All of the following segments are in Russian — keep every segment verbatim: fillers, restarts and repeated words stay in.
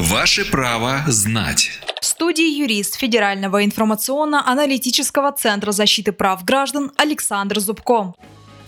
Ваше право знать. В студии юрист Федерального информационно-аналитического Центра защиты прав граждан Александр Зубко.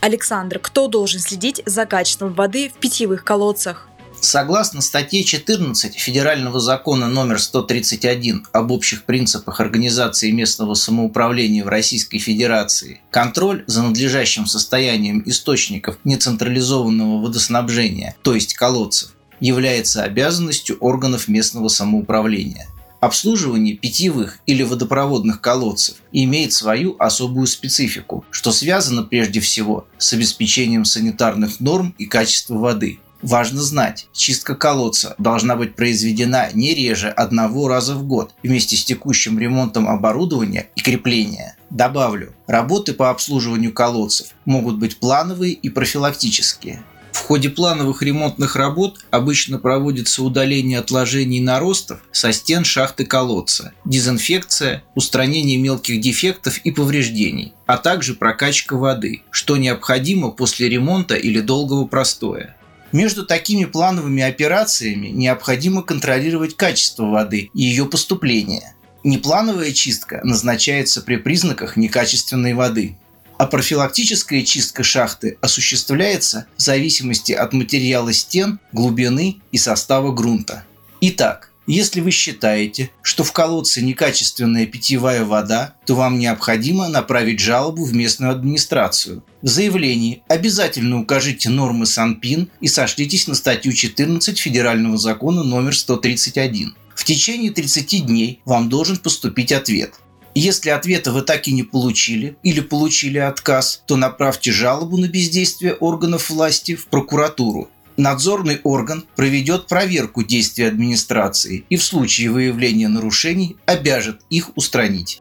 Александр, кто должен следить за качеством воды в питьевых колодцах? Согласно статье четырнадцать Федерального закона номер сто тридцать один об общих принципах организации местного самоуправления в Российской Федерации, контроль за надлежащим состоянием источников нецентрализованного водоснабжения, то есть колодцев, является обязанностью органов местного самоуправления. Обслуживание питьевых или водопроводных колодцев имеет свою особую специфику, что связано прежде всего с обеспечением санитарных норм и качества воды. Важно знать, чистка колодца должна быть произведена не реже одного раза в год вместе с текущим ремонтом оборудования и крепления. Добавлю, работы по обслуживанию колодцев могут быть плановые и профилактические. В ходе плановых ремонтных работ обычно проводится удаление отложений наростов со стен шахты колодца, дезинфекция, устранение мелких дефектов и повреждений, а также прокачка воды, что необходимо после ремонта или долгого простоя. Между такими плановыми операциями необходимо контролировать качество воды и ее поступление. Неплановая чистка назначается при признаках некачественной воды, а профилактическая чистка шахты осуществляется в зависимости от материала стен, глубины и состава грунта. Итак, если вы считаете, что в колодце некачественная питьевая вода, то вам необходимо направить жалобу в местную администрацию. В заявлении обязательно укажите нормы СанПИН и сошлитесь на статью четырнадцать Федерального закона номер сто тридцать один. В течение тридцати дней вам должен поступить ответ. Если ответа вы так и не получили или получили отказ, то направьте жалобу на бездействие органов власти в прокуратуру. Надзорный орган проведет проверку действий администрации и в случае выявления нарушений обяжет их устранить.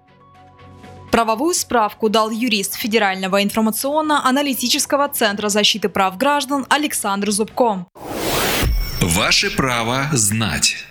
Правовую справку дал юрист Федерального информационно-аналитического Центра защиты прав граждан Александр Зубко. Ваше право знать.